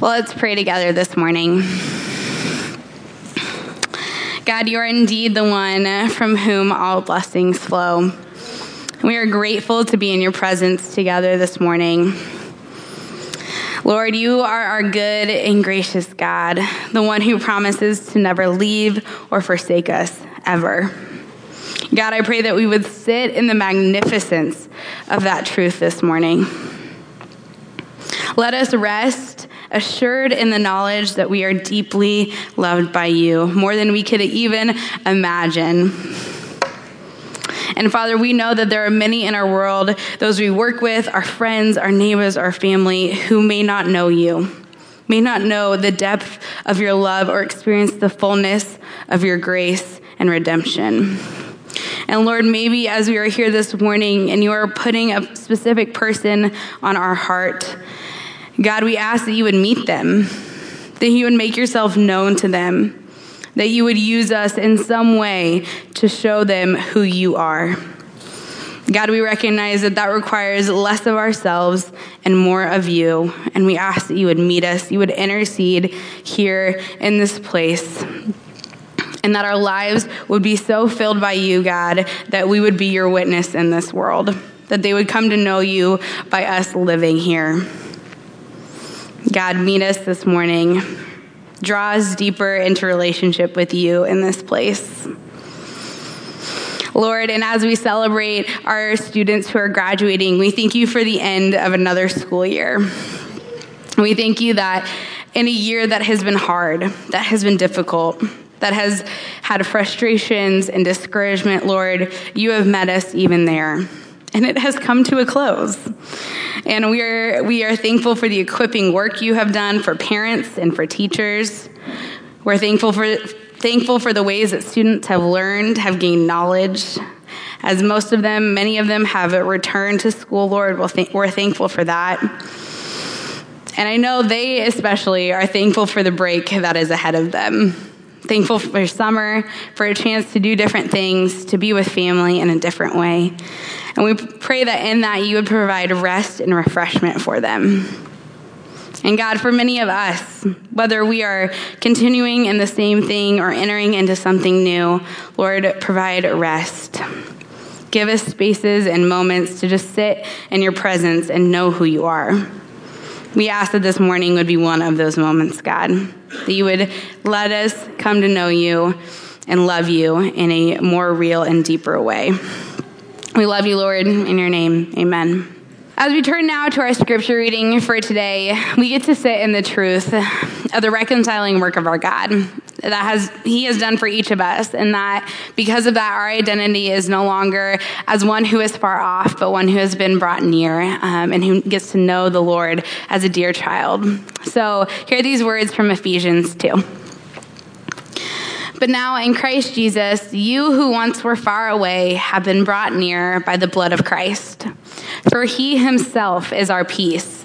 Well, let's pray together this morning. God, you are indeed the one from whom all blessings flow. We are grateful to be in your presence together this morning. Lord, you are our good and gracious God, the one who promises to never leave or forsake us, ever. God, I pray that we would sit in the magnificence of that truth this morning. Let us rest assured in the knowledge that we are deeply loved by you, more than we could even imagine. And Father, we know that there are many in our world, those we work with, our friends, our neighbors, our family, who may not know you, may not know the depth of your love or experience the fullness of your grace and redemption. And Lord, maybe as we are here this morning and you are putting a specific person on our heart, God, we ask that you would meet them, that you would make yourself known to them, that you would use us in some way to show them who you are. God, we recognize that that requires less of ourselves and more of you, and we ask that you would meet us, you would intercede here in this place, and that our lives would be so filled by you, God, that we would be your witness in this world, that they would come to know you by us living here. God, meet us this morning. Draw us deeper into relationship with you in this place. Lord, and as we celebrate our students who are graduating, we thank you for the end of another school year. We thank you that in a year that has been hard, that has been difficult, that has had frustrations and discouragement, Lord, you have met us even there. And it has come to a close. And we are thankful for the equipping work you have done for parents and for teachers. We're thankful for the ways that students have learned, have gained knowledge. As most of them, many of them have returned to school, Lord, we're thankful for that. And I know they especially are thankful for the break that is ahead of them. Thankful for summer, for a chance to do different things, to be with family in a different way. And we pray that in that you would provide rest and refreshment for them. And God, for many of us, whether we are continuing in the same thing or entering into something new, Lord, provide rest. Give us spaces and moments to just sit in your presence and know who you are. We ask that this morning would be one of those moments, God, that you would let us come to know you and love you in a more real and deeper way. We love you, Lord, in your name. Amen. As we turn now to our scripture reading for today, we get to sit in the truth of the reconciling work of our God that he has done for each of us, and that because of that, our identity is no longer as one who is far off, but one who has been brought near and who gets to know the Lord as a dear child. So hear these words from Ephesians 2. But now in Christ Jesus, you who once were far away have been brought near by the blood of Christ. For he himself is our peace,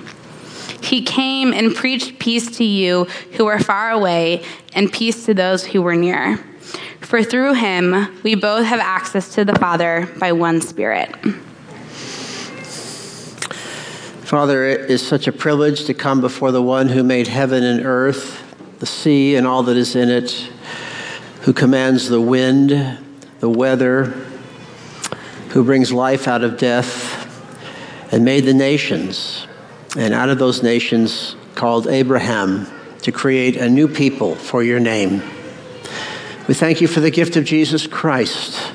He came and preached peace to you who were far away and peace to those who were near. For through him, we both have access to the Father by one Spirit. Father, it is such a privilege to come before the one who made heaven and earth, the sea and all that is in it, who commands the wind, the weather, who brings life out of death, and made the nations. And out of those nations called Abraham to create a new people for your name. We thank you for the gift of Jesus Christ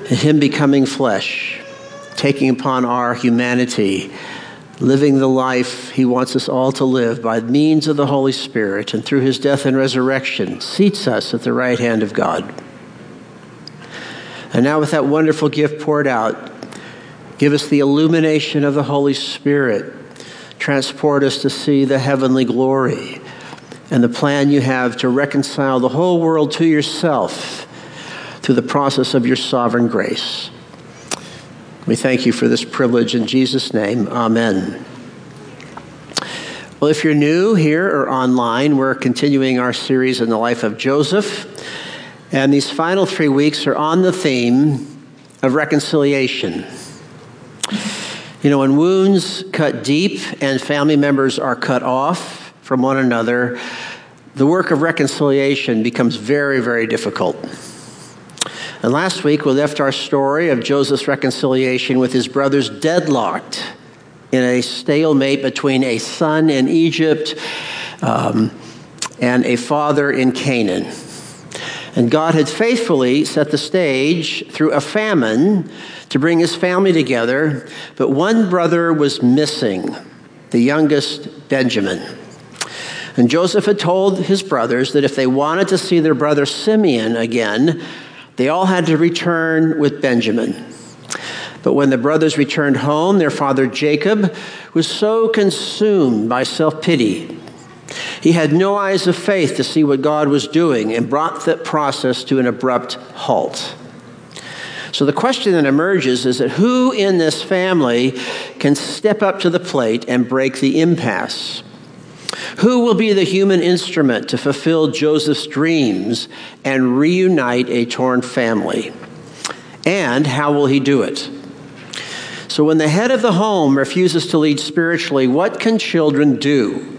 and him becoming flesh, taking upon our humanity, living the life he wants us all to live by means of the Holy Spirit, and through his death and resurrection seats us at the right hand of God. And now with that wonderful gift poured out, give us the illumination of the Holy Spirit. Transport us to see the heavenly glory and the plan you have to reconcile the whole world to yourself through the process of your sovereign grace. We thank you for this privilege in Jesus' name. Amen. Well, if you're new here or online, we're continuing our series in the life of Joseph. And these final 3 weeks are on the theme of reconciliation. You know, when wounds cut deep and family members are cut off from one another, the work of reconciliation becomes very, very difficult. And last week, we left our story of Joseph's reconciliation with his brothers deadlocked in a stalemate between a son in Egypt and a father in Canaan. And God had faithfully set the stage through a famine to bring his family together, but one brother was missing, the youngest, Benjamin. And Joseph had told his brothers that if they wanted to see their brother Simeon again, they all had to return with Benjamin. But when the brothers returned home, their father Jacob was so consumed by self-pity. He had no eyes of faith to see what God was doing and brought that process to an abrupt halt. So the question that emerges is that who in this family can step up to the plate and break the impasse? Who will be the human instrument to fulfill Joseph's dreams and reunite a torn family? And how will he do it? So when the head of the home refuses to lead spiritually, what can children do?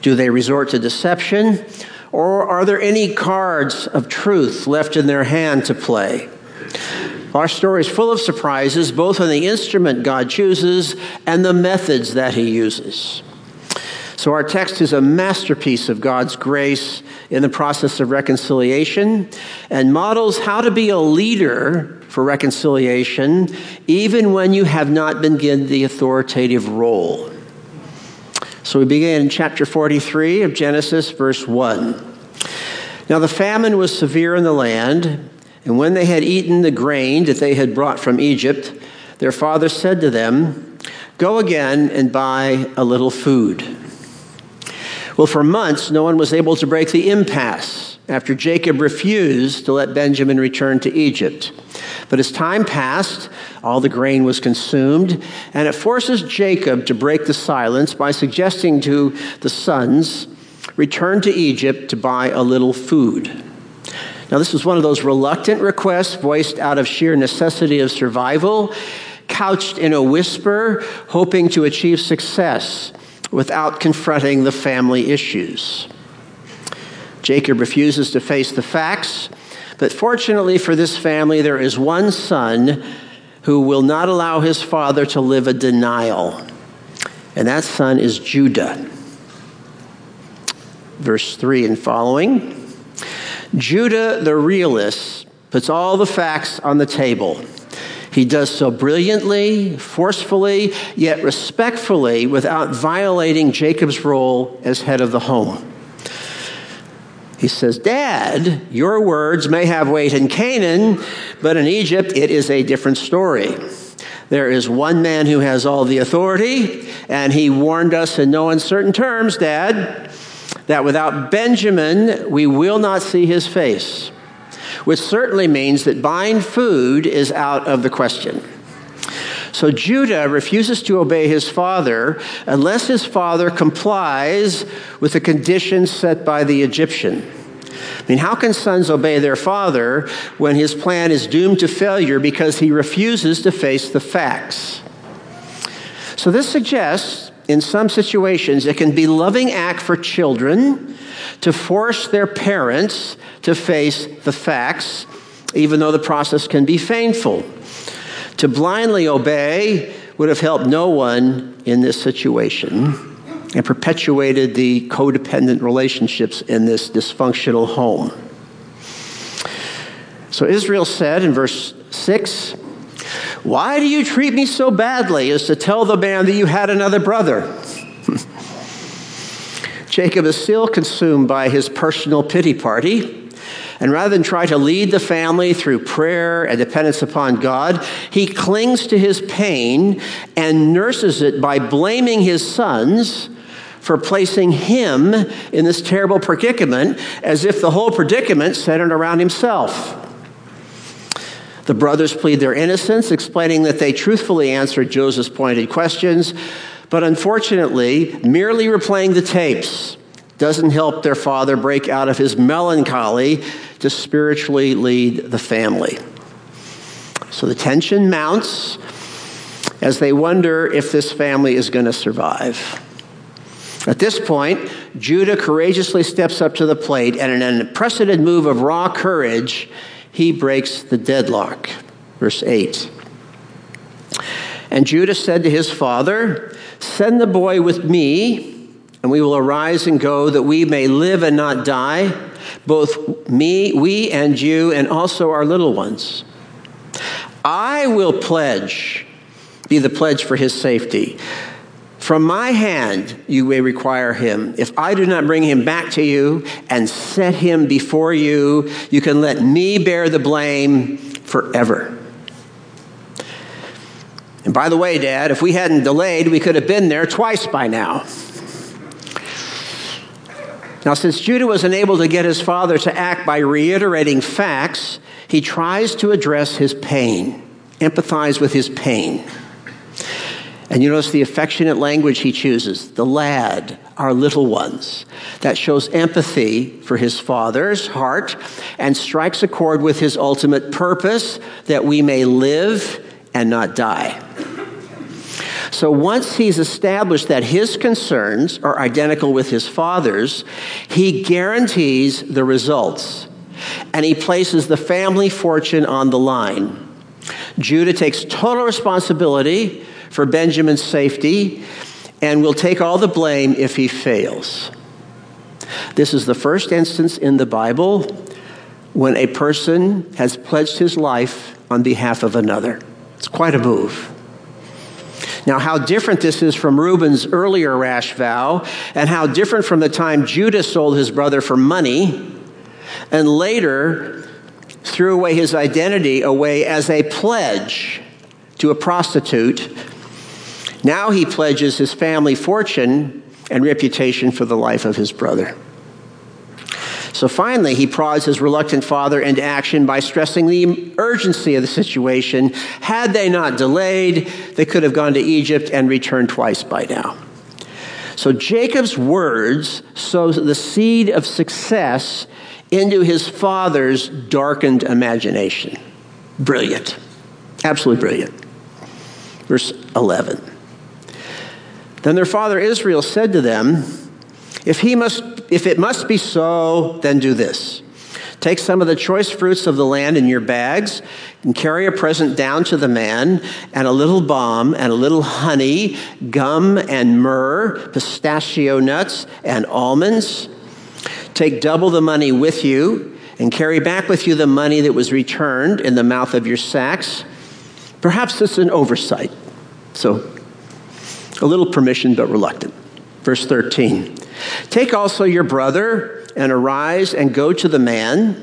Do they resort to deception? Or are there any cards of truth left in their hand to play? Our story is full of surprises, both on the instrument God chooses and the methods that he uses. So our text is a masterpiece of God's grace in the process of reconciliation and models how to be a leader for reconciliation, even when you have not been given the authoritative role. So we begin in chapter 43 of Genesis, verse 1. Now the famine was severe in the land, and when they had eaten the grain that they had brought from Egypt, their father said to them, "Go again and buy a little food." Well, for months, no one was able to break the impasse after Jacob refused to let Benjamin return to Egypt. But as time passed, all the grain was consumed, and it forces Jacob to break the silence by suggesting to the sons, return to Egypt to buy a little food. Now, this was one of those reluctant requests voiced out of sheer necessity of survival, couched in a whisper, hoping to achieve success without confronting the family issues. Jacob refuses to face the facts, but fortunately for this family, there is one son who will not allow his father to live a denial, and that son is Judah. Verse 3 and following, Judah the realist puts all the facts on the table. He does so brilliantly, forcefully, yet respectfully, without violating Jacob's role as head of the home. He says, "Dad, your words may have weight in Canaan, but in Egypt it is a different story. There is one man who has all the authority, and he warned us in no uncertain terms, Dad, that without Benjamin we will not see his face," which certainly means that buying food is out of the question. So Judah refuses to obey his father unless his father complies with the conditions set by the Egyptian. I mean, how can sons obey their father when his plan is doomed to failure because he refuses to face the facts? So this suggests, in some situations, it can be a loving act for children to force their parents to face the facts, even though the process can be painful. To blindly obey would have helped no one in this situation and perpetuated the codependent relationships in this dysfunctional home. So Israel said in verse 6, "Why do you treat me so badly as to tell the man that you had another brother?" Jacob is still consumed by his personal pity party, and rather than try to lead the family through prayer and dependence upon God, he clings to his pain and nurses it by blaming his sons for placing him in this terrible predicament, as if the whole predicament centered around himself. The brothers plead their innocence, explaining that they truthfully answered Joseph's pointed questions, but unfortunately, merely replaying the tapes doesn't help their father break out of his melancholy to spiritually lead the family. So the tension mounts as they wonder if this family is going to survive. At this point, Judah courageously steps up to the plate, and in an unprecedented move of raw courage, he breaks the deadlock. Verse 8. And Judah said to his father, "Send the boy with me, and we will arise and go, that we may live and not die, both we and you, and also our little ones. I will be the pledge for his safety. From my hand you may require him. If I do not bring him back to you and set him before you, you can let me bear the blame forever." And by the way, Dad, if we hadn't delayed, we could have been there twice by now. Now, since Judah was unable to get his father to act by reiterating facts, he tries to address his pain, empathize with his pain. And you notice the affectionate language he chooses, the lad, our little ones. That shows empathy for his father's heart and strikes a chord with his ultimate purpose, that we may live and not die. So once he's established that his concerns are identical with his father's, he guarantees the results, and he places the family fortune on the line. Judah takes total responsibility for Benjamin's safety and will take all the blame if he fails. This is the first instance in the Bible when a person has pledged his life on behalf of another. It's quite a move. Now, how different this is from Reuben's earlier rash vow, and how different from the time Judah sold his brother for money and later threw away his identity away as a pledge to a prostitute. Now he pledges his family fortune and reputation for the life of his brother. So finally, he prods his reluctant father into action by stressing the urgency of the situation. Had they not delayed, they could have gone to Egypt and returned twice by now. So Jacob's words sow the seed of success into his father's darkened imagination. Brilliant. Absolutely brilliant. Verse 11. Then their father Israel said to them, "If it must be so, then do this. Take some of the choice fruits of the land in your bags and carry a present down to the man, and a little balm and a little honey, gum and myrrh, pistachio nuts and almonds. Take double the money with you and carry back with you the money that was returned in the mouth of your sacks." Perhaps it's an oversight. So a little permission, but reluctant. Verse 13. "Take also your brother and arise and go to the man.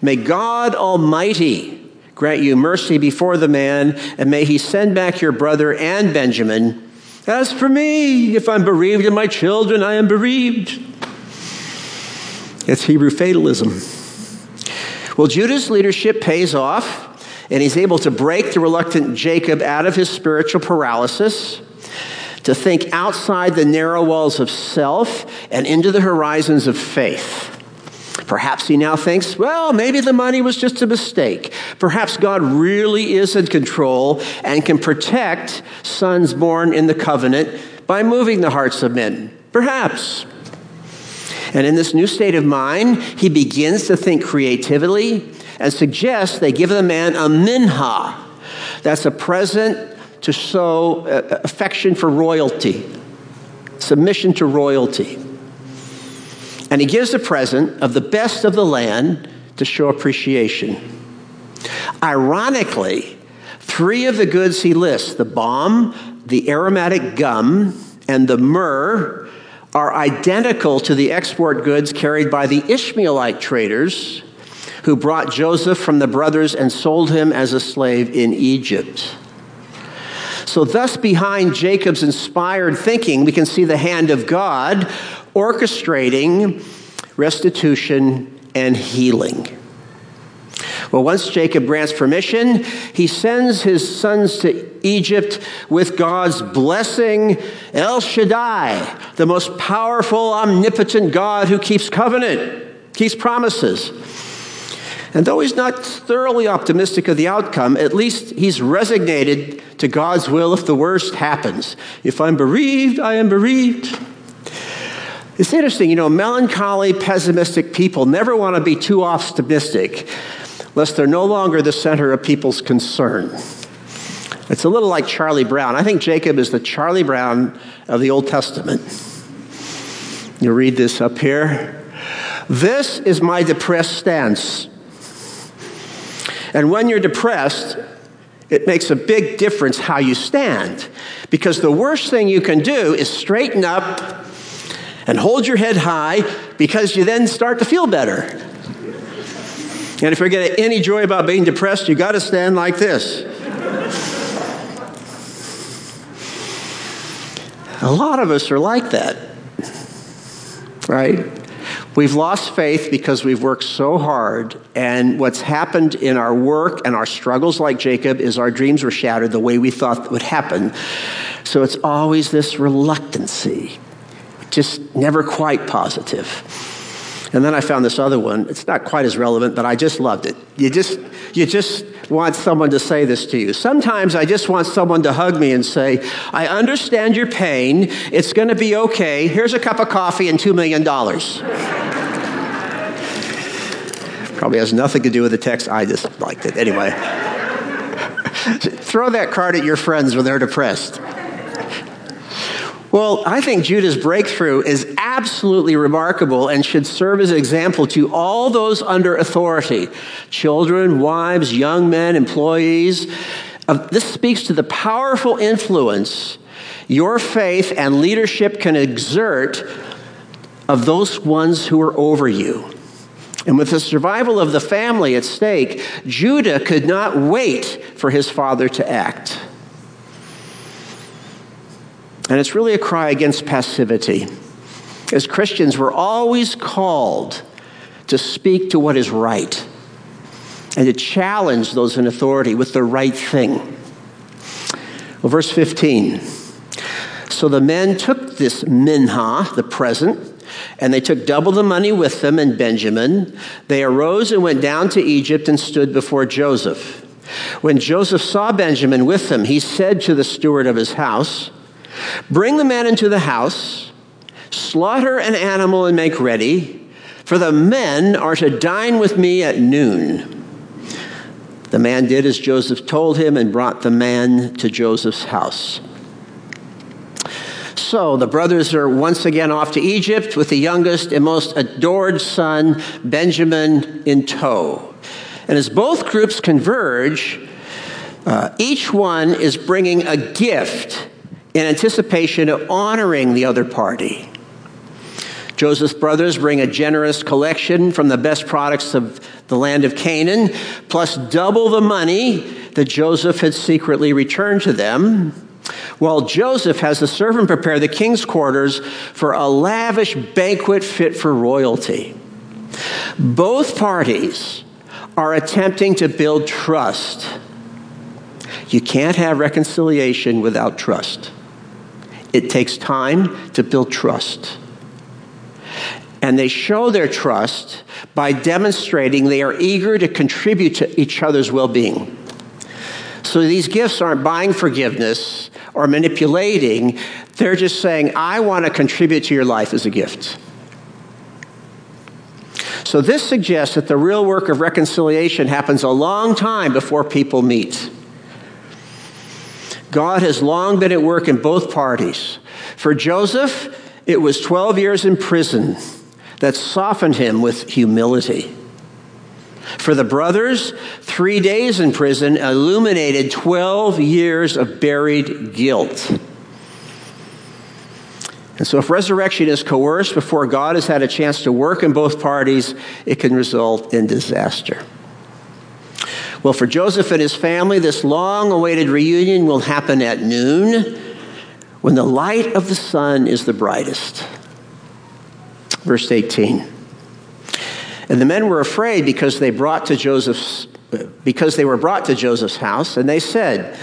May God Almighty grant you mercy before the man, and may he send back your brother and Benjamin. As for me, if I'm bereaved of my children, I am bereaved." It's Hebrew fatalism. Well, Judah's leadership pays off, and he's able to break the reluctant Jacob out of his spiritual paralysis, to think outside the narrow walls of self and into the horizons of faith. Perhaps he now thinks, well, maybe the money was just a mistake. Perhaps God really is in control and can protect sons born in the covenant by moving the hearts of men. Perhaps. And in this new state of mind, he begins to think creatively and suggests they give the man a minhah. That's a present to show affection for royalty, submission to royalty. And he gives a present of the best of the land to show appreciation. Ironically, three of the goods he lists, the balm, the aromatic gum, and the myrrh, are identical to the export goods carried by the Ishmaelite traders who brought Joseph from the brothers and sold him as a slave in Egypt. So thus behind Jacob's inspired thinking, we can see the hand of God orchestrating restitution and healing. Well, once Jacob grants permission, he sends his sons to Egypt with God's blessing, El Shaddai, the most powerful, omnipotent God who keeps covenant, keeps promises. And though he's not thoroughly optimistic of the outcome, at least he's resignated to God's will if the worst happens. If I'm bereaved, I am bereaved. It's interesting, melancholy, pessimistic people never want to be too optimistic, lest they're no longer the center of people's concern. It's a little like Charlie Brown. I think Jacob is the Charlie Brown of the Old Testament. You read this up here. This is my depressed stance. And when you're depressed, it makes a big difference how you stand, because the worst thing you can do is straighten up and hold your head high, because you then start to feel better. And if you're getting any joy about being depressed, you got to stand like this. A lot of us are like that, right? We've lost faith because we've worked so hard, and what's happened in our work and our struggles like Jacob is our dreams were shattered the way we thought would happen. So it's always this reluctancy, just never quite positive. And then I found this other one. It's not quite as relevant, but I just loved it. You just want someone to say this to you. Sometimes I just want someone to hug me and say, I understand your pain. It's going to be okay. Here's a cup of coffee and $2 million. Probably has nothing to do with the text. I just liked it. Anyway, throw that card at your friends when they're depressed. Well, I think Judah's breakthrough is absolutely remarkable and should serve as an example to all those under authority, children, wives, young men, employees. This speaks to the powerful influence your faith and leadership can exert of those ones who are over you. And with the survival of the family at stake, Judah could not wait for his father to act. And it's really a cry against passivity. As Christians, we're always called to speak to what is right and to challenge those in authority with the right thing. Well, verse 15. So the men took this minhah, the present, and they took double the money with them and Benjamin. They arose and went down to Egypt and stood before Joseph. When Joseph saw Benjamin with them, he said to the steward of his house, bring the men into the house, slaughter an animal and make ready, for the men are to dine with me at noon. The man did as Joseph told him and brought the man to Joseph's house. So the brothers are once again off to Egypt with the youngest and most adored son, Benjamin, in tow. And as both groups converge, each one is bringing a gift in anticipation of honoring the other party. Joseph's brothers bring a generous collection from the best products of the land of Canaan, plus double the money that Joseph had secretly returned to them, while Joseph has the servant prepare the king's quarters for a lavish banquet fit for royalty. Both parties are attempting to build trust. You can't have reconciliation without trust. It takes time to build trust. And they show their trust by demonstrating they are eager to contribute to each other's well-being. So these gifts aren't buying forgiveness or manipulating. They're just saying, I want to contribute to your life as a gift. So this suggests that the real work of reconciliation happens a long time before people meet. God has long been at work in both parties. For Joseph, it was 12 years in prison that softened him with humility. For the brothers, 3 days in prison illuminated 12 years of buried guilt. And so if resurrection is coerced before God has had a chance to work in both parties, it can result in disaster. Well, for Joseph and his family, this long-awaited reunion will happen at noon, when the light of the sun is the brightest. Verse 18. And the men were afraid because they were brought to Joseph's house, and they said,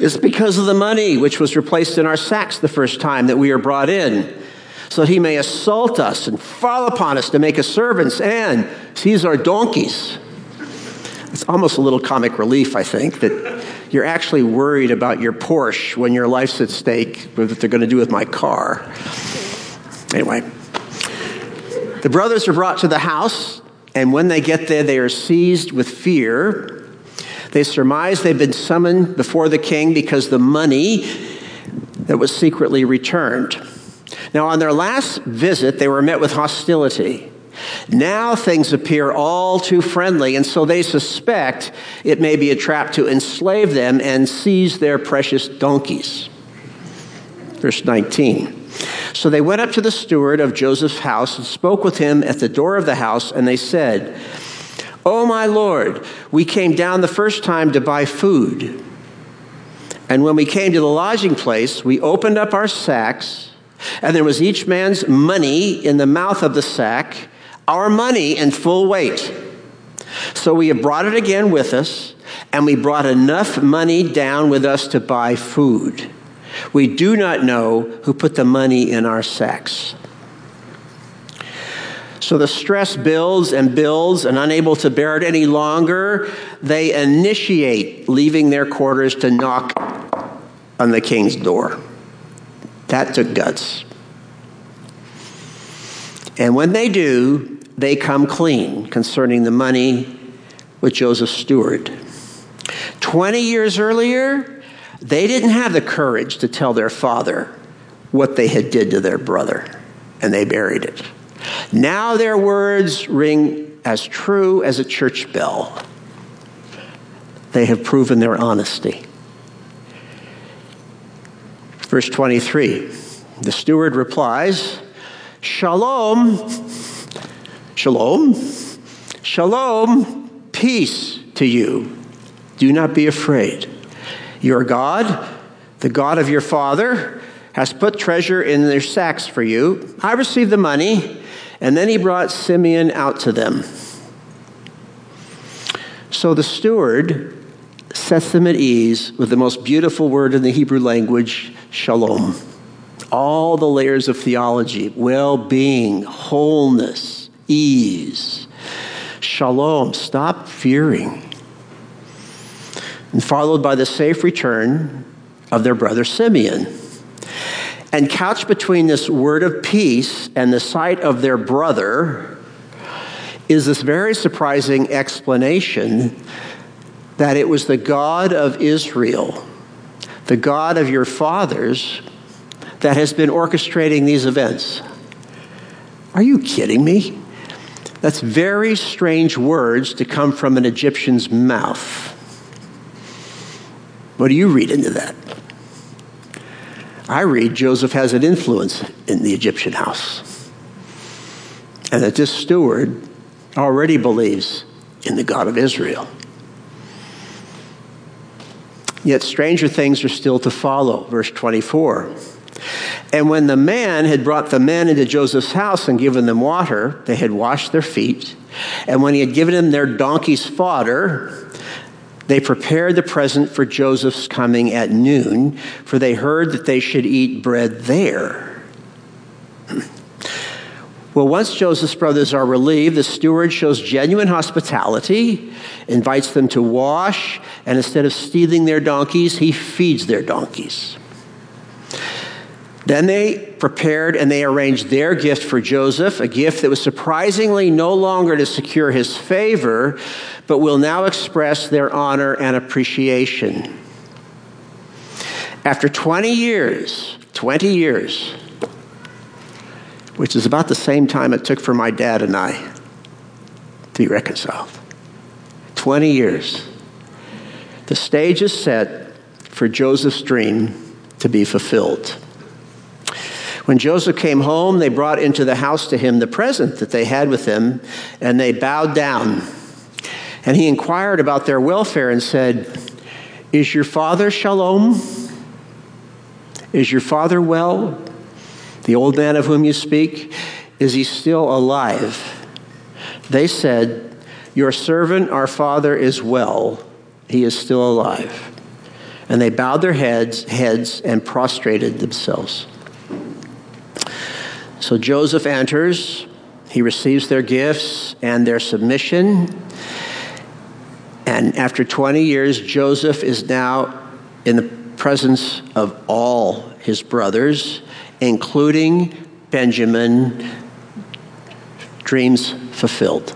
"It's because of the money which was replaced in our sacks the first time that we are brought in, so that he may assault us and fall upon us to make us servants and seize our donkeys." It's almost a little comic relief, I think, that you're actually worried about your Porsche when your life's at stake, what they're going to do with my car. Anyway, the brothers are brought to the house, and when they get there, they are seized with fear. They surmise they've been summoned before the king because the money that was secretly returned. Now, on their last visit, they were met with hostility. Now things appear all too friendly, and so they suspect it may be a trap to enslave them and seize their precious donkeys. Verse 19. So they went up to the steward of Joseph's house and spoke with him at the door of the house, and they said, "Oh, my lord, we came down the first time to buy food. And when we came to the lodging place, we opened up our sacks, and there was each man's money in the mouth of the sack, our money in full weight. So we have brought it again with us, and we brought enough money down with us to buy food. We do not know who put the money in our sacks." So the stress builds and builds, and unable to bear it any longer, they initiate leaving their quarters to knock on the king's door. That took guts. And when they do, they come clean concerning the money with Joseph's steward. 20 years earlier, they didn't have the courage to tell their father what they had did to their brother, and they buried it. Now their words ring as true as a church bell. They have proven their honesty. Verse 23, the steward replies, "Shalom, shalom, shalom, peace to you. Do not be afraid. Your God, the God of your father, has put treasure in their sacks for you. I received the money," and then he brought Simeon out to them. So the steward sets them at ease with the most beautiful word in the Hebrew language, shalom. All the layers of theology, well-being, wholeness, ease. Shalom, stop fearing. And followed by the safe return of their brother Simeon. And couched between this word of peace and the sight of their brother is this very surprising explanation that it was the God of Israel, the God of your fathers, that has been orchestrating these events. Are you kidding me? That's very strange words to come from an Egyptian's mouth. What do you read into that? I read Joseph has an influence in the Egyptian house, and that this steward already believes in the God of Israel. Yet stranger things are still to follow. Verse 24. And when the man had brought the men into Joseph's house and given them water, they had washed their feet. And when he had given them their donkey's fodder, they prepared the present for Joseph's coming at noon, for they heard that they should eat bread there. Well, once Joseph's brothers are relieved, the steward shows genuine hospitality, invites them to wash, and instead of stealing their donkeys, he feeds their donkeys. Then they prepared and they arranged their gift for Joseph, a gift that was surprisingly no longer to secure his favor, but will now express their honor and appreciation. After 20 years, which is about the same time it took for my dad and I to be reconciled, 20 years, the stage is set for Joseph's dream to be fulfilled. When Joseph came home, they brought into the house to him the present that they had with them, and they bowed down. And he inquired about their welfare and said, "Is your father shalom? Is your father well? The old man of whom you speak, is he still alive?" They said, "Your servant, our father, is well. He is still alive." And they bowed their heads and prostrated themselves. So Joseph enters. He receives their gifts and their submission. And after 20 years, Joseph is now in the presence of all his brothers, including Benjamin. Dreams fulfilled.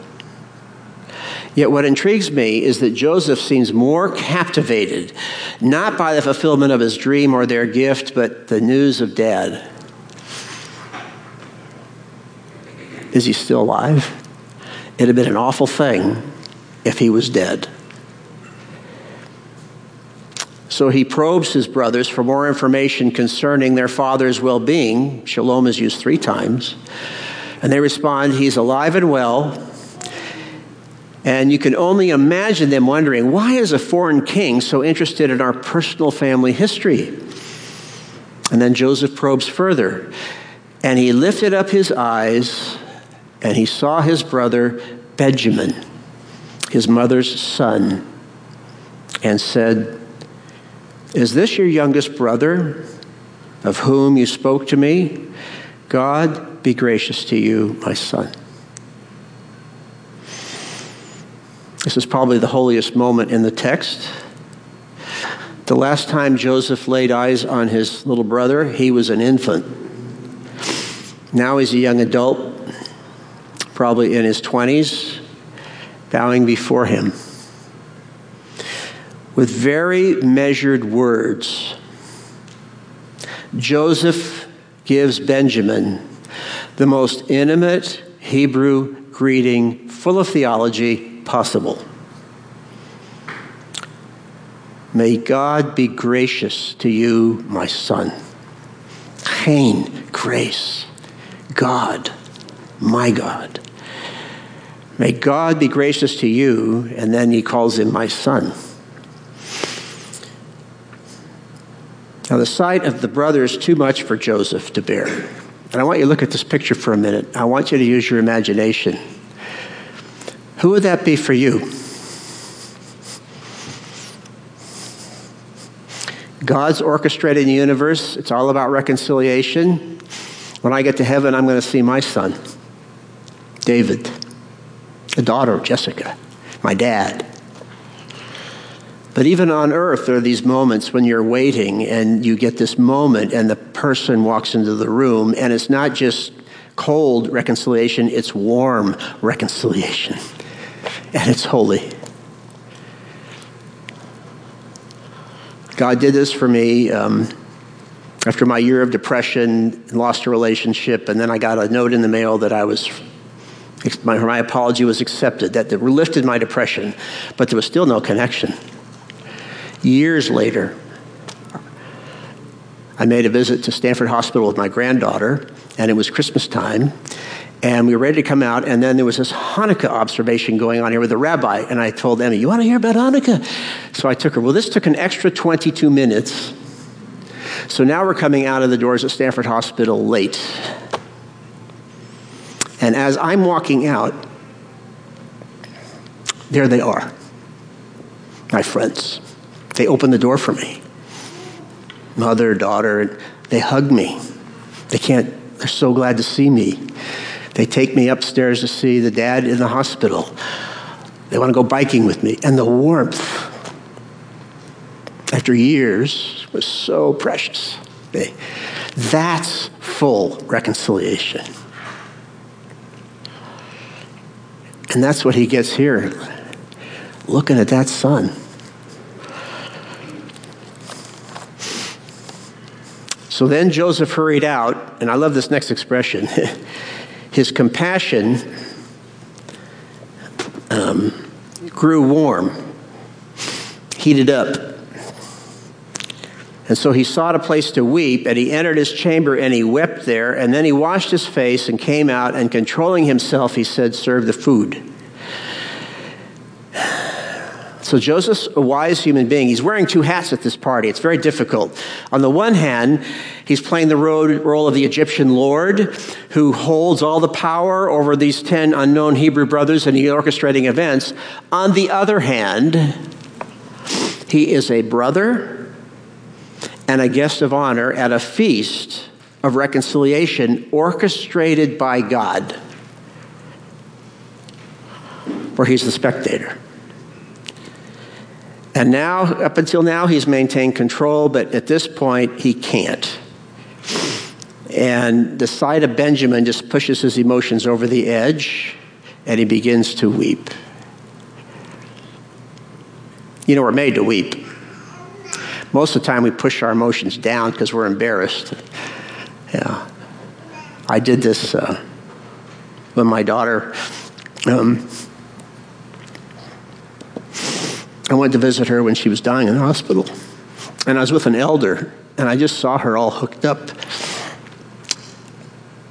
Yet what intrigues me is that Joseph seems more captivated, not by the fulfillment of his dream or their gift, but the news of Dad. Is he still alive? It'd have been an awful thing if he was dead. So he probes his brothers for more information concerning their father's well-being. Shalom is used 3 times. And they respond, "He's alive and well." And you can only imagine them wondering, why is a foreign king so interested in our personal family history? And then Joseph probes further. And he lifted up his eyes, and he saw his brother Benjamin, his mother's son, and said, "Is this your youngest brother of whom you spoke to me? God be gracious to you, my son." This is probably the holiest moment in the text. The last time Joseph laid eyes on his little brother, he was an infant. Now he's a young adult, probably in his 20s, bowing before him. With very measured words, Joseph gives Benjamin the most intimate Hebrew greeting, full of theology, possible. "May God be gracious to you, my son." Chain, grace. God, my God. "May God be gracious to you," and then he calls him my son. Now, the sight of the brother is too much for Joseph to bear. And I want you to look at this picture for a minute. I want you to use your imagination. Who would that be for you? God's orchestrating the universe. It's all about reconciliation. When I get to heaven, I'm going to see my son, David, the daughter of Jessica, my dad. But even on earth, there are these moments when you're waiting and you get this moment and the person walks into the room, and it's not just cold reconciliation, it's warm reconciliation. And it's holy. God did this for me after my year of depression, lost a relationship, and then I got a note in the mail that my apology was accepted, that lifted my depression, but there was still no connection. Years later, I made a visit to Stanford Hospital with my granddaughter, and it was Christmas time, and we were ready to come out, and then there was this Hanukkah observation going on here with the rabbi, and I told Emmy, "You want to hear about Hanukkah?" So I took her. Well, this took an extra 22 minutes, so now we're coming out of the doors at Stanford Hospital late. And as I'm walking out, there they are, my friends. They opened the door for me. Mother, daughter, they hug me. They're so glad to see me. They take me upstairs to see the dad in the hospital. They want to go biking with me. And the warmth, after years, was so precious. That's full reconciliation. And that's what he gets here, looking at that son. So then Joseph hurried out, and I love this next expression. His compassion grew warm, heated up. And so he sought a place to weep, and he entered his chamber, and he wept there, and then he washed his face and came out, and controlling himself, he said, "Serve the food." So Joseph's a wise human being. He's wearing two hats at this party. It's very difficult. On the one hand, he's playing the role of the Egyptian lord who holds all the power over these 10 unknown Hebrew brothers, and he's orchestrating events. On the other hand, he is a brother and a guest of honor at a feast of reconciliation orchestrated by God, where he's the spectator. And now, up until now, he's maintained control, but at this point, he can't. And the sight of Benjamin just pushes his emotions over the edge, and he begins to weep. You know, we're made to weep. Most of the time, we push our emotions down because we're embarrassed. Yeah. I did this when my daughter... I went to visit her when she was dying in the hospital. And I was with an elder, and I just saw her all hooked up.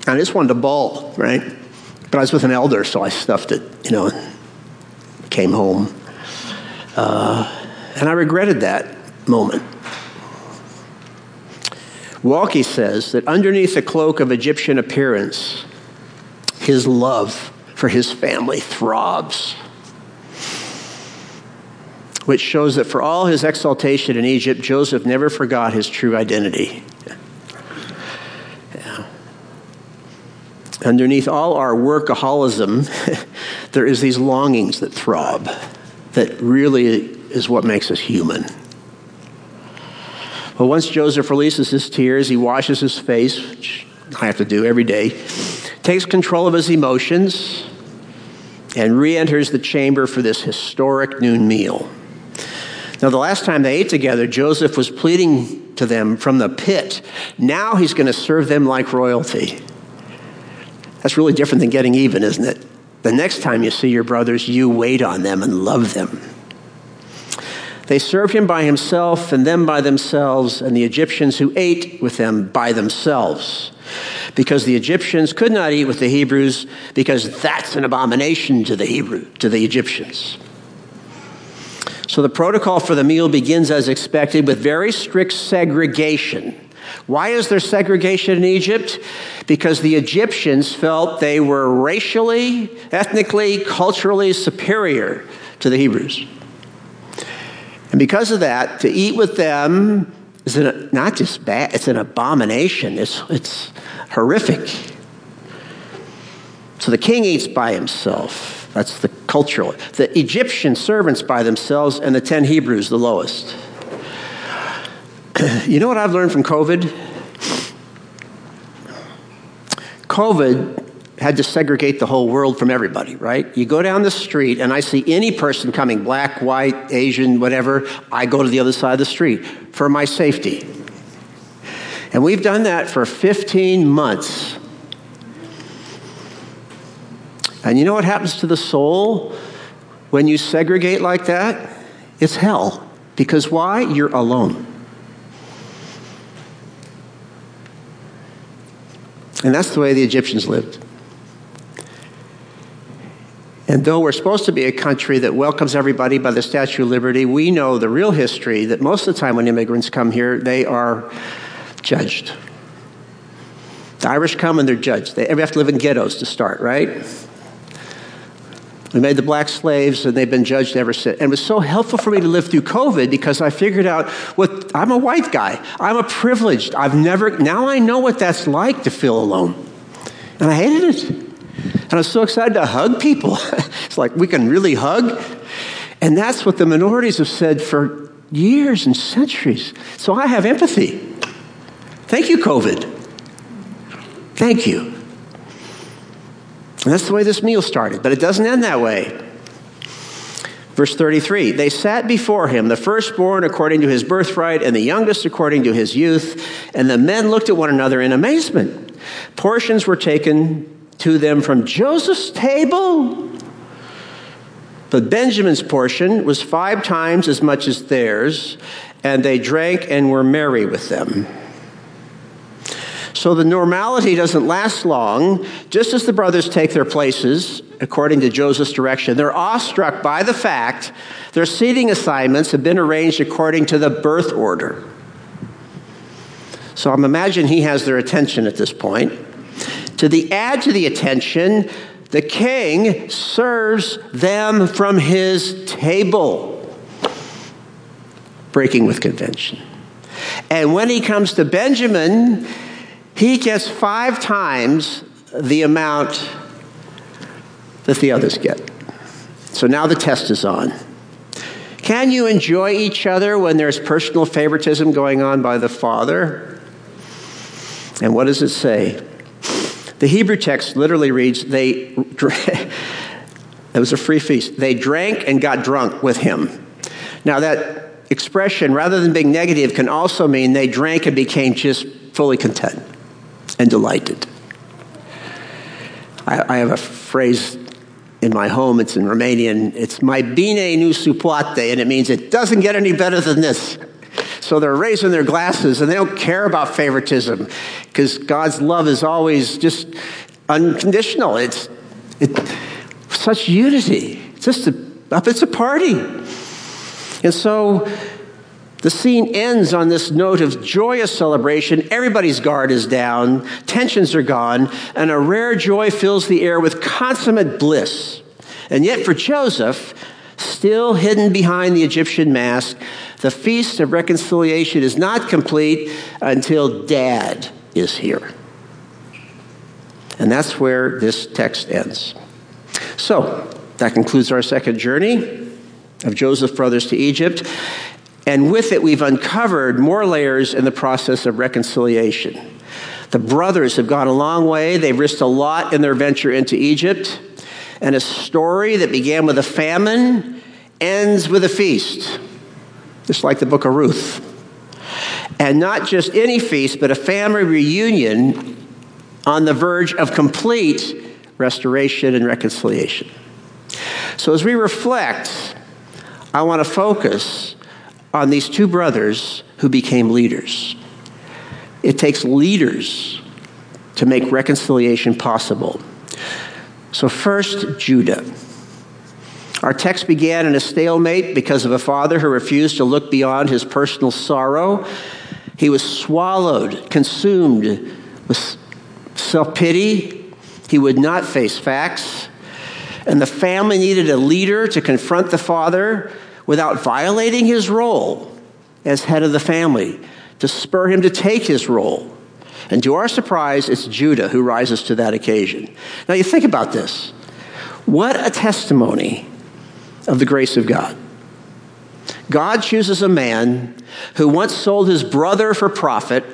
And I just wanted to bawl, right? But I was with an elder, so I stuffed it, you know, and came home. And I regretted that moment. Walke says that underneath the cloak of Egyptian appearance, his love for his family throbs, which shows that for all his exaltation in Egypt, Joseph never forgot his true identity. Yeah. Underneath all our workaholism, there is these longings that throb, that really is what makes us human. But once Joseph releases his tears, he washes his face, which I have to do every day, takes control of his emotions, and re-enters the chamber for this historic noon meal. Now, the last time they ate together, Joseph was pleading to them from the pit. Now he's going to serve them like royalty. That's really different than getting even, isn't it? The next time you see your brothers, you wait on them and love them. They served him by himself and them by themselves, and the Egyptians who ate with them by themselves, because the Egyptians could not eat with the Hebrews, because that's an abomination to the Egyptians. So the protocol for the meal begins as expected with very strict segregation. Why is there segregation in Egypt? Because the Egyptians felt they were racially, ethnically, culturally superior to the Hebrews. And because of that, to eat with them is not just bad, it's an abomination. It's horrific. So the king eats by himself. That's the cultural. The Egyptian servants by themselves, and the 10 Hebrews, the lowest. You know what I've learned from COVID? COVID had to segregate the whole world from everybody, right? You go down the street, and I see any person coming, black, white, Asian, whatever, I go to the other side of the street for my safety. And we've done that for 15 months. And you know what happens to the soul when you segregate like that? It's hell. Because why? You're alone. And that's the way the Egyptians lived. And though we're supposed to be a country that welcomes everybody by the Statue of Liberty, we know the real history that most of the time when immigrants come here, they are judged. The Irish come and they're judged. They have to live in ghettos to start, right? We made the black slaves, and they've been judged ever since. And it was so helpful for me to live through COVID because I figured out I'm a white guy. I'm a privileged. Now I know what that's like to feel alone. And I hated it. And I was so excited to hug people. It's like, we can really hug. And that's what the minorities have said for years and centuries. So I have empathy. Thank you, COVID. Thank you. And that's the way this meal started, but it doesn't end that way. Verse 33, they sat before him, the firstborn according to his birthright, and the youngest according to his youth, and the men looked at one another in amazement. Portions were taken to them from Joseph's table, but Benjamin's portion was 5 times as much as theirs, and they drank and were merry with them. So the normality doesn't last long. Just as the brothers take their places, according to Joseph's direction. They're awestruck by the fact their seating assignments have been arranged according to the birth order. So I'm imagining he has their attention at this point. To add to the attention, the king serves them from his table, breaking with convention. And when he comes to Benjamin, he gets 5 times the amount that the others get. So now the test is on. Can you enjoy each other when there's personal favoritism going on by the father? And what does it say? The Hebrew text literally reads, it was a free feast. They drank and got drunk with him. Now that expression, rather than being negative, can also mean they drank and became just fully content and delighted. I have a phrase in my home, it's in Romanian, it's mai bine nu se poate, and it means it doesn't get any better than this. So they're raising their glasses and they don't care about favoritism because God's love is always just unconditional. It's such unity. It's just it's a party. And so the scene ends on this note of joyous celebration. Everybody's guard is down, tensions are gone, and a rare joy fills the air with consummate bliss. And yet for Joseph, still hidden behind the Egyptian mask, the feast of reconciliation is not complete until Dad is here. And that's where this text ends. So that concludes our second journey of Joseph's brothers to Egypt. And with it, we've uncovered more layers in the process of reconciliation. The brothers have gone a long way. They've risked a lot in their venture into Egypt. And a story that began with a famine ends with a feast, just like the book of Ruth. And not just any feast, but a family reunion on the verge of complete restoration and reconciliation. So as we reflect, I want to focus on these two brothers who became leaders. It takes leaders to make reconciliation possible. So first, Judah. Our text began in a stalemate because of a father who refused to look beyond his personal sorrow. He was swallowed, consumed with self-pity. He would not face facts. And the family needed a leader to confront the father without violating his role as head of the family, to spur him to take his role. And to our surprise, it's Judah who rises to that occasion. Now you think about this. What a testimony of the grace of God. God chooses a man who once sold his brother for profit,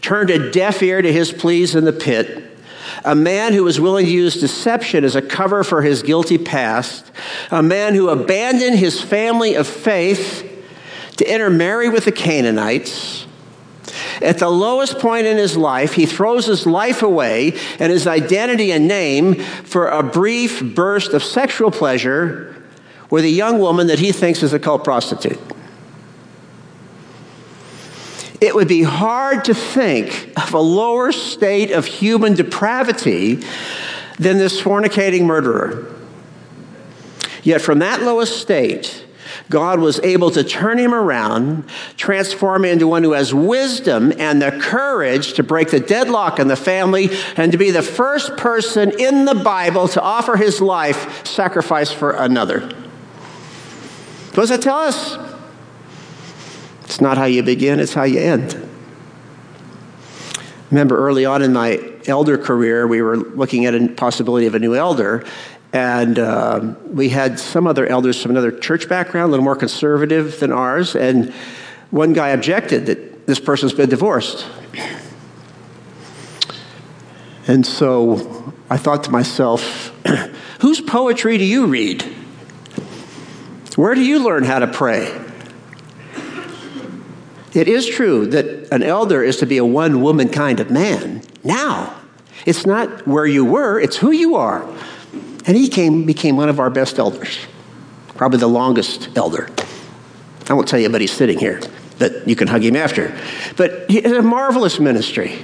turned a deaf ear to his pleas in the pit, a man who was willing to use deception as a cover for his guilty past, a man who abandoned his family of faith to intermarry with the Canaanites. At the lowest point in his life, he throws his life away and his identity and name for a brief burst of sexual pleasure with a young woman that he thinks is a cult prostitute. It would be hard to think of a lower state of human depravity than this fornicating murderer. Yet from that lowest state, God was able to turn him around, transform him into one who has wisdom and the courage to break the deadlock in the family and to be the first person in the Bible to offer his life sacrifice for another. What does that tell us? It's not how you begin, it's how you end. Remember early on in my elder career, we were looking at a possibility of a new elder. And we had some other elders from another church background, a little more conservative than ours. And one guy objected that this person's been divorced. And so I thought to myself, whose poetry do you read? Where do you learn how to pray? It is true that an elder is to be a one-woman kind of man. Now, it's not where you were, it's who you are. And he became one of our best elders, probably the longest elder. I won't tell you, but he's sitting here, that you can hug him after. But it's a marvelous ministry.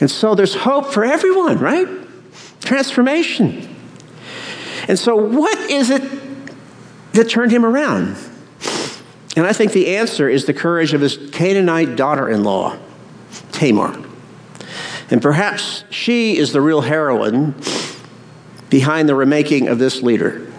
And so there's hope for everyone, right? Transformation. And so what is it that turned him around? And I think the answer is the courage of his Canaanite daughter-in-law, Tamar. And perhaps she is the real heroine behind the remaking of this leader.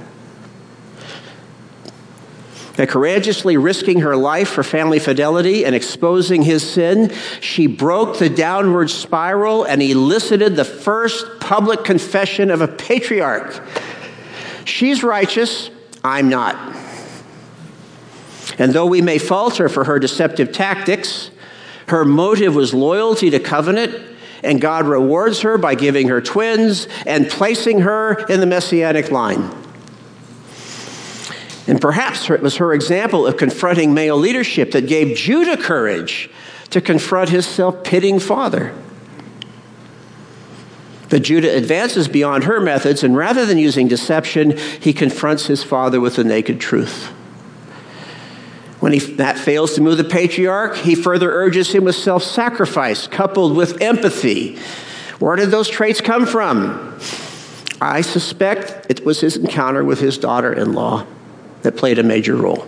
By courageously risking her life for family fidelity and exposing his sin, she broke the downward spiral and elicited the first public confession of a patriarch. She's righteous, I'm not. And though we may falter for her deceptive tactics, her motive was loyalty to covenant, and God rewards her by giving her twins and placing her in the Messianic line. And perhaps it was her example of confronting male leadership that gave Judah courage to confront his self-pitying father. But Judah advances beyond her methods, and rather than using deception, he confronts his father with the naked truth. When that fails to move the patriarch, he further urges him with self-sacrifice, coupled with empathy. Where did those traits come from? I suspect it was his encounter with his daughter-in-law that played a major role.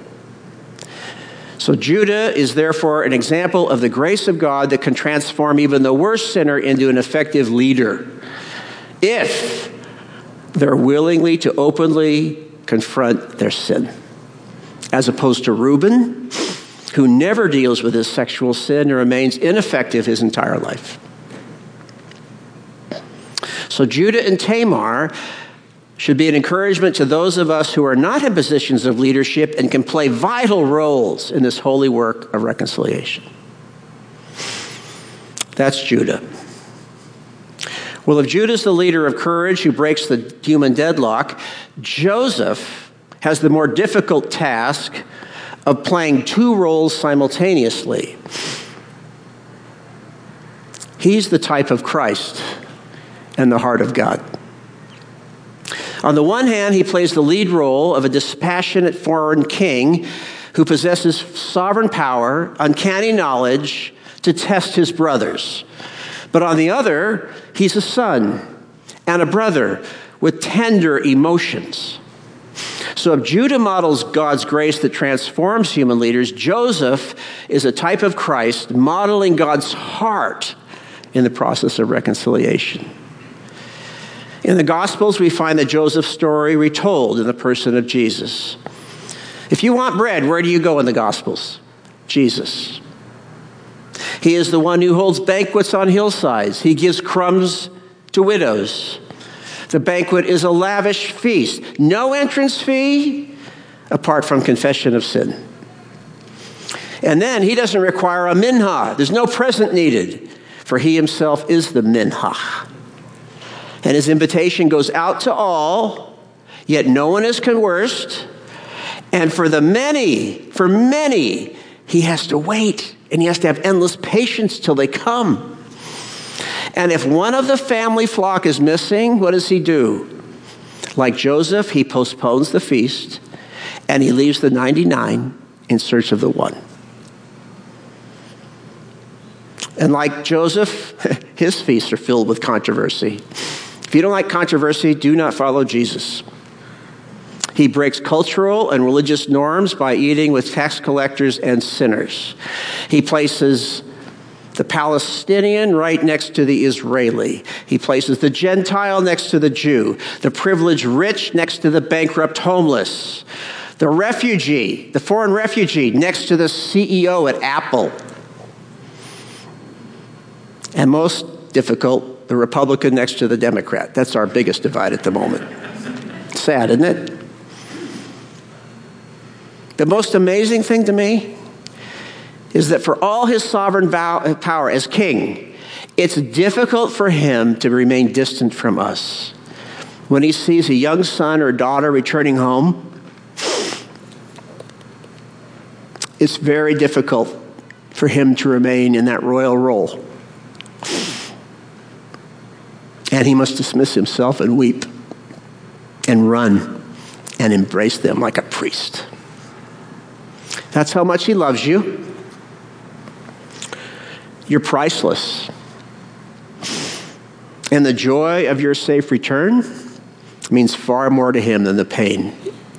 So Judah is therefore an example of the grace of God that can transform even the worst sinner into an effective leader, if they're willingly to openly confront their sin. As opposed to Reuben, who never deals with his sexual sin and remains ineffective his entire life. So Judah and Tamar should be an encouragement to those of us who are not in positions of leadership and can play vital roles in this holy work of reconciliation. That's Judah. Well, if Judah's the leader of courage who breaks the human deadlock, Joseph has the more difficult task of playing two roles simultaneously. He's the type of Christ and the heart of God. On the one hand, he plays the lead role of a dispassionate foreign king who possesses sovereign power, uncanny knowledge to test his brothers. But on the other, he's a son and a brother with tender emotions. So if Judah models God's grace that transforms human leaders, Joseph is a type of Christ modeling God's heart in the process of reconciliation. In the Gospels, we find the Joseph story retold in the person of Jesus. If you want bread, where do you go in the Gospels? Jesus. He is the one who holds banquets on hillsides. He gives crumbs to widows. The banquet is a lavish feast. No entrance fee, apart from confession of sin. And then he doesn't require a minhah. There's no present needed, for he himself is the minhah. And his invitation goes out to all, yet no one is coerced. And for many, he has to wait, and he has to have endless patience till they come. And if one of the family flock is missing, what does he do? Like Joseph, he postpones the feast, and he leaves the 99 in search of the one. And like Joseph, his feasts are filled with controversy. If you don't like controversy, do not follow Jesus. He breaks cultural and religious norms by eating with tax collectors and sinners. He places the Palestinian right next to the Israeli. He places the Gentile next to the Jew, the privileged rich next to the bankrupt homeless, the refugee, the foreign refugee next to the CEO at Apple. And most difficult, the Republican next to the Democrat. That's our biggest divide at the moment. Sad, isn't it? The most amazing thing to me is that for all his sovereign power as king, it's difficult for him to remain distant from us. When he sees a young son or daughter returning home, it's very difficult for him to remain in that royal role. And he must dismiss himself and weep and run and embrace them like a priest. That's how much he loves you. You're priceless. And the joy of your safe return means far more to him than the pain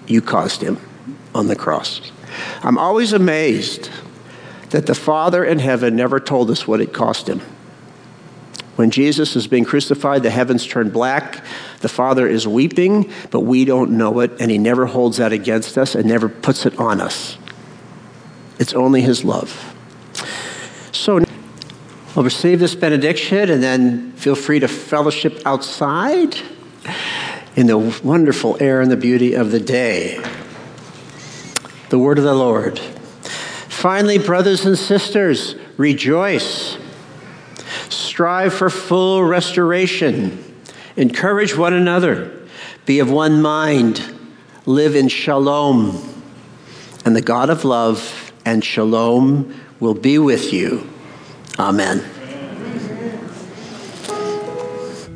you caused him on the cross. I'm always amazed that the Father in heaven never told us what it cost him. When Jesus is being crucified, the heavens turn black. The Father is weeping, but we don't know it, and he never holds that against us and never puts it on us. It's only his love. So we'll receive this benediction, and then feel free to fellowship outside in the wonderful air and the beauty of the day. The word of the Lord. Finally, brothers and sisters, rejoice. Strive for full restoration. Encourage one another. Be of one mind. Live in shalom. And the God of love and shalom will be with you. Amen.